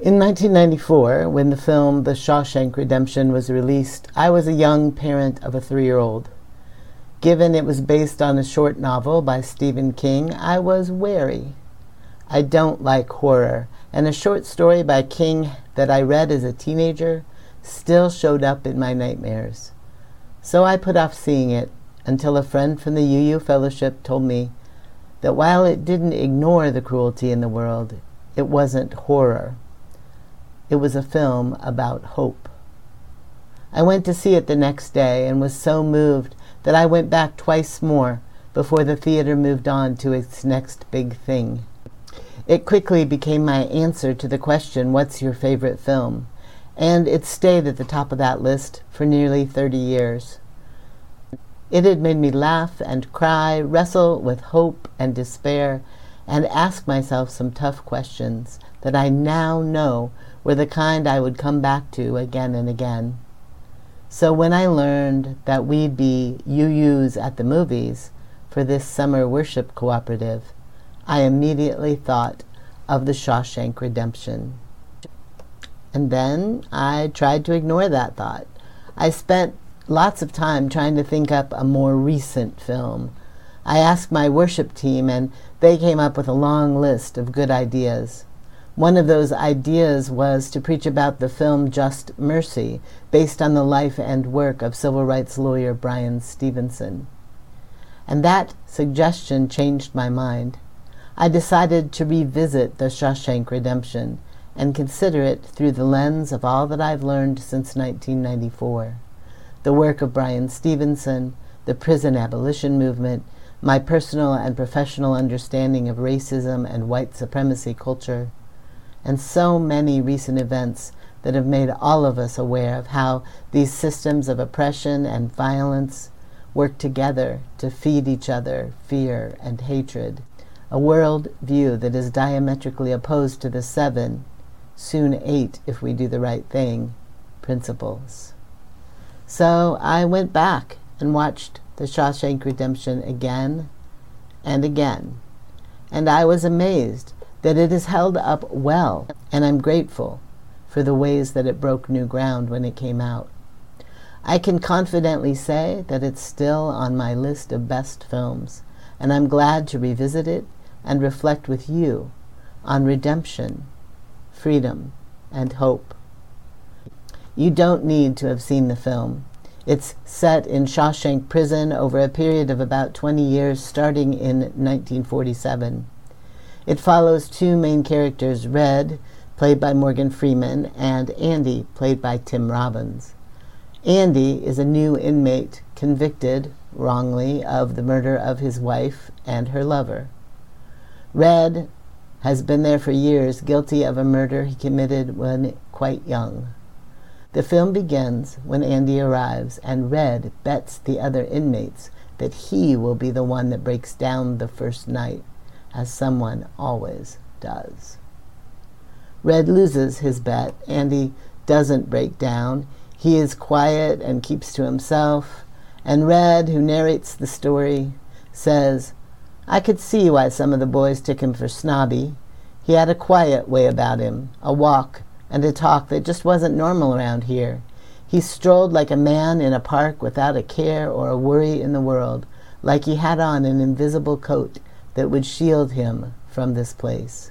In 1994, when the film The Shawshank Redemption was released, I was a young parent of a 3-year-old. Given it was based on a short novel by Stephen King, I was wary. I don't like horror, and a short story by King that I read as a teenager still showed up in my nightmares. So I put off seeing it until a friend from the UU Fellowship told me that while it didn't ignore the cruelty in the world, it wasn't horror. It was a film about hope. I went to see it the next day and was so moved that I went back twice more before the theater moved on to its next big thing. It quickly became my answer to the question, what's your favorite film? And it stayed at the top of that list for nearly 30 years. It had made me laugh and cry, wrestle with hope and despair, and ask myself some tough questions that I now know were the kind I would come back to again and again. So when I learned that we'd be UUs at the movies for this summer worship cooperative, I immediately thought of The Shawshank Redemption. And then I tried to ignore that thought. I spent lots of time trying to think up a more recent film. I asked my worship team, and they came up with a long list of good ideas. One of those ideas was to preach about the film Just Mercy, based on the life and work of civil rights lawyer Bryan Stevenson. And that suggestion changed my mind. I decided to revisit The Shawshank Redemption and consider it through the lens of all that I've learned since 1994. The work of Bryan Stevenson, the prison abolition movement, my personal and professional understanding of racism and white supremacy culture, and so many recent events that have made all of us aware of how these systems of oppression and violence work together to feed each other fear and hatred, a world view that is diametrically opposed to the 7, soon 8 if we do the right thing, principles. So I went back and watched The Shawshank Redemption again and again, and I was amazed that it is held up well, and I'm grateful for the ways that it broke new ground when it came out. I can confidently say that it's still on my list of best films, and I'm glad to revisit it and reflect with you on redemption, freedom, and hope. You don't need to have seen the film. It's set in Shawshank Prison over a period of about 20 years, starting in 1947. It follows two main characters, Red, played by Morgan Freeman, and Andy, played by Tim Robbins. Andy is a new inmate convicted, wrongly, of the murder of his wife and her lover. Red has been there for years, guilty of a murder he committed when quite young. The film begins when Andy arrives, and Red bets the other inmates that he will be the one that breaks down the first night, as someone always does. Red loses his bet. Andy doesn't break down. He is quiet and keeps to himself. And Red, who narrates the story, says, "I could see why some of the boys took him for snobby. He had a quiet way about him, a walk and a talk that just wasn't normal around here. He strolled like a man in a park without a care or a worry in the world, like he had on an invisible coat that would shield him from this place.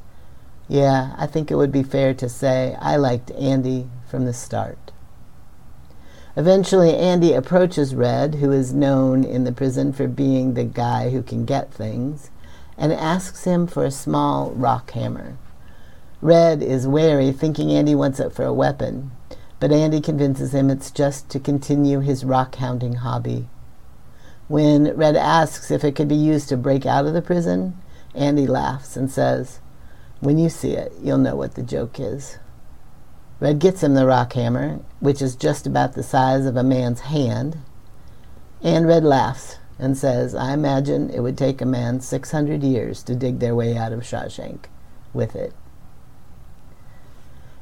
Yeah, I think it would be fair to say I liked Andy from the start." Eventually, Andy approaches Red, who is known in the prison for being the guy who can get things, and asks him for a small rock hammer. Red is wary, thinking Andy wants it for a weapon, but Andy convinces him it's just to continue his rock-hounding hobby. When Red asks if it could be used to break out of the prison, Andy laughs and says, "When you see it, you'll know what the joke is." Red gets him the rock hammer, which is just about the size of a man's hand, and Red laughs and says, "I imagine it would take a man 600 years to dig their way out of Shawshank with it."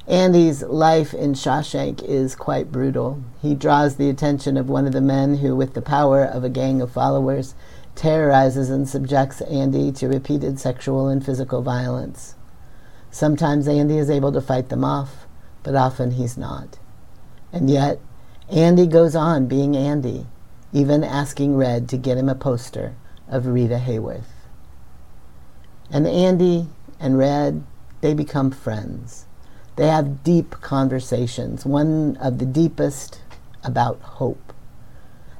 Andy's life in Shawshank is quite brutal. He draws the attention of one of the men who, with the power of a gang of followers, terrorizes and subjects Andy to repeated sexual and physical violence. Sometimes Andy is able to fight them off, but often he's not. And yet, Andy goes on being Andy, even asking Red to get him a poster of Rita Hayworth. And Andy and Red, they become friends. They have deep conversations, one of the deepest about hope.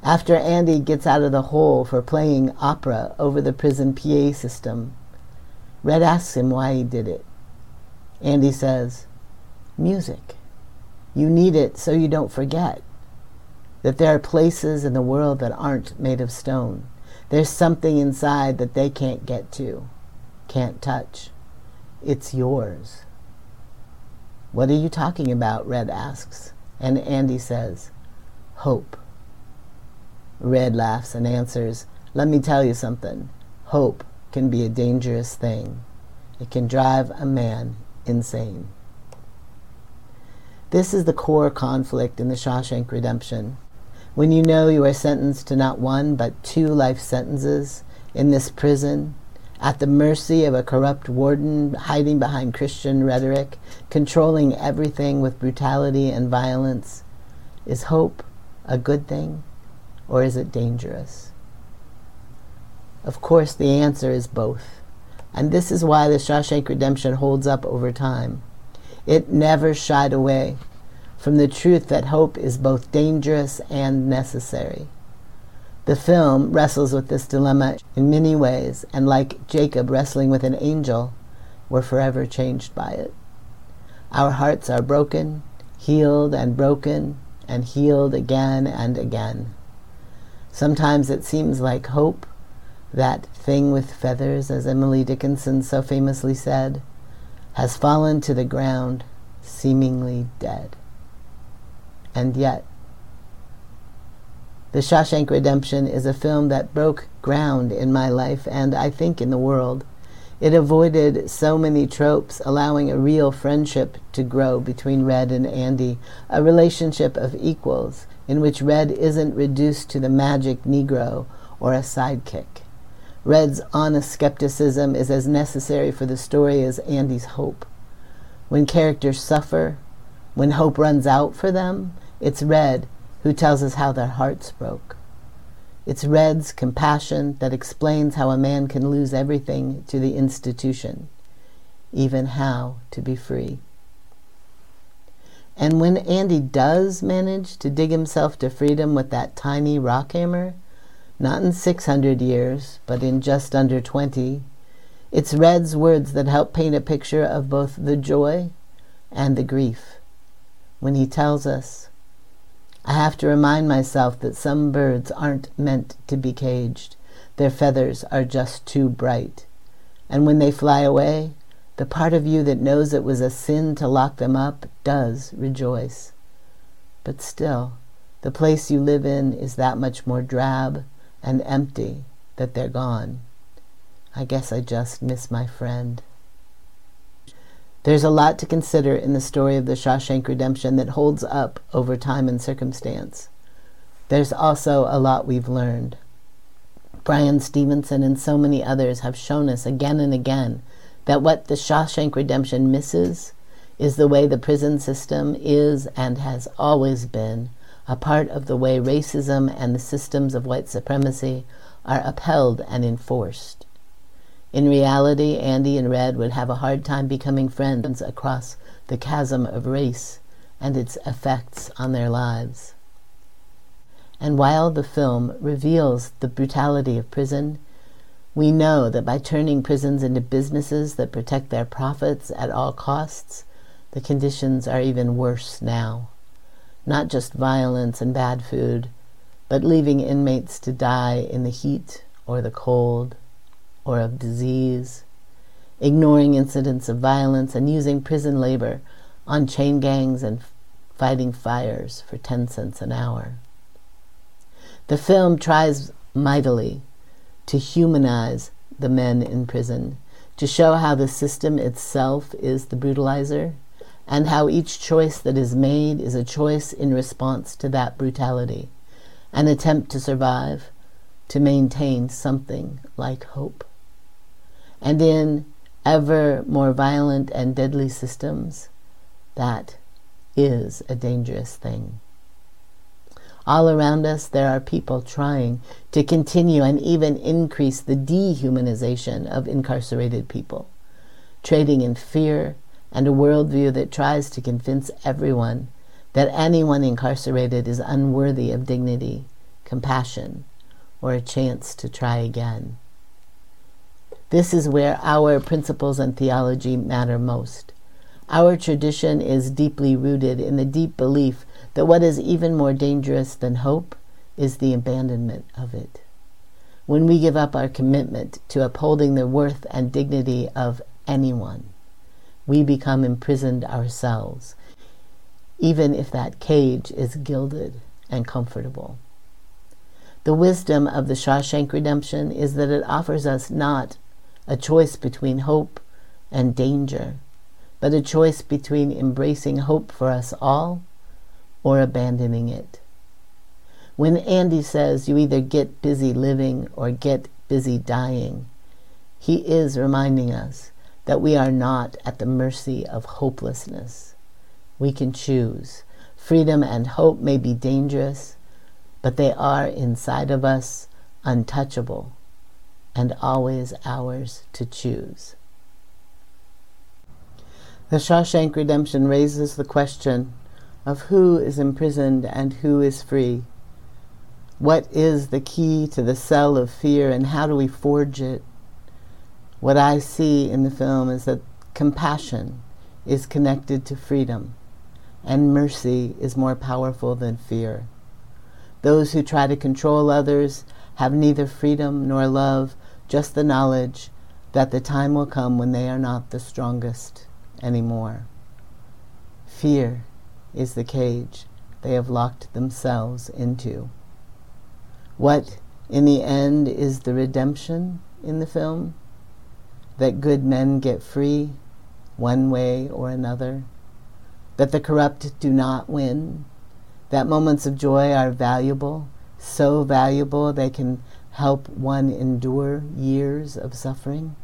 After Andy gets out of the hole for playing opera over the prison PA system, Red asks him why he did it. Andy says, music. You need it so you don't forget that there are places in the world that aren't made of stone. There's something inside that they can't get to, can't touch. It's yours. What are you talking about? Red asks. And Andy says, hope. Red laughs and answers, let me tell you something. Hope can be a dangerous thing. It can drive a man insane. This is the core conflict in the Shawshank Redemption. When you know you are sentenced to not one but two life sentences in this prison, at the mercy of a corrupt warden hiding behind Christian rhetoric, controlling everything with brutality and violence, is hope a good thing, or is it dangerous? Of course, the answer is both. And this is why the Shawshank Redemption holds up over time. It never shied away from the truth that hope is both dangerous and necessary. The film wrestles with this dilemma in many ways, and like Jacob wrestling with an angel, we're forever changed by it. Our hearts are broken, healed, and healed again and again. Sometimes it seems like hope, that thing with feathers, as Emily Dickinson so famously said, has fallen to the ground, seemingly dead. And yet, The Shawshank Redemption is a film that broke ground in my life and I think in the world. It avoided so many tropes, allowing a real friendship to grow between Red and Andy, a relationship of equals in which Red isn't reduced to the magic Negro or a sidekick. Red's honest skepticism is as necessary for the story as Andy's hope. When characters suffer, when hope runs out for them, it's Red who tells us how their hearts broke. It's Red's compassion that explains how a man can lose everything to the institution, even how to be free. And when Andy does manage to dig himself to freedom with that tiny rock hammer, not in 600 years, but in just under 20, it's Red's words that help paint a picture of both the joy and the grief. When he tells us, I have to remind myself that some birds aren't meant to be caged. Their feathers are just too bright. And when they fly away, the part of you that knows it was a sin to lock them up does rejoice. But still, the place you live in is that much more drab and empty that they're gone. I guess I just miss my friend. There's a lot to consider in the story of the Shawshank Redemption that holds up over time and circumstance. There's also a lot we've learned. Bryan Stevenson and so many others have shown us again and again that what the Shawshank Redemption misses is the way the prison system is and has always been a part of the way racism and the systems of white supremacy are upheld and enforced. In reality, Andy and Red would have a hard time becoming friends across the chasm of race and its effects on their lives. And while the film reveals the brutality of prison, we know that by turning prisons into businesses that protect their profits at all costs, the conditions are even worse now. Not just violence and bad food, but leaving inmates to die in the heat or the cold or of disease, ignoring incidents of violence and using prison labor on chain gangs and fighting fires for 10 cents an hour. The film tries mightily to humanize the men in prison, to show how the system itself is the brutalizer, and how each choice that is made is a choice in response to that brutality, an attempt to survive, to maintain something like hope. And in ever more violent and deadly systems, that is a dangerous thing. All around us, there are people trying to continue and even increase the dehumanization of incarcerated people, trading in fear and a worldview that tries to convince everyone that anyone incarcerated is unworthy of dignity, compassion, or a chance to try again. This is where our principles and theology matter most. Our tradition is deeply rooted in the deep belief that what is even more dangerous than hope is the abandonment of it. When we give up our commitment to upholding the worth and dignity of anyone, we become imprisoned ourselves, even if that cage is gilded and comfortable. The wisdom of the Shawshank Redemption is that it offers us not a choice between hope and danger, but a choice between embracing hope for us all or abandoning it. When Andy says you either get busy living or get busy dying, he is reminding us that we are not at the mercy of hopelessness. We can choose. Freedom and hope may be dangerous, but they are inside of us, untouchable, and always ours to choose. The Shawshank Redemption raises the question of who is imprisoned and who is free. What is the key to the cell of fear, and how do we forge it? What I see in the film is that compassion is connected to freedom, and mercy is more powerful than fear. Those who try to control others have neither freedom nor love, just the knowledge that the time will come when they are not the strongest anymore. Fear is the cage they have locked themselves into. What, in the end, is the redemption in the film? That good men get free, one way or another, that the corrupt do not win, that moments of joy are valuable, so valuable they can help one endure years of suffering,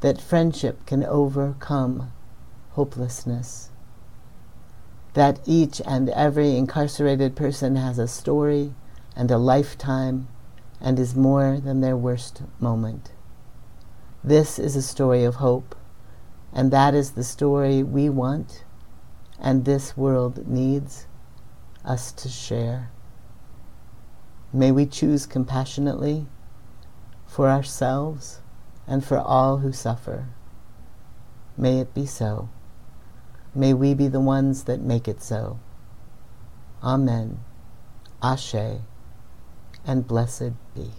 that friendship can overcome hopelessness, that each and every incarcerated person has a story and a lifetime and is more than their worst moment. This is a story of hope, and that is the story we want, and this world needs us to share. May we choose compassionately for ourselves and for all who suffer. May it be so. May we be the ones that make it so. Amen, Ashe, and blessed be.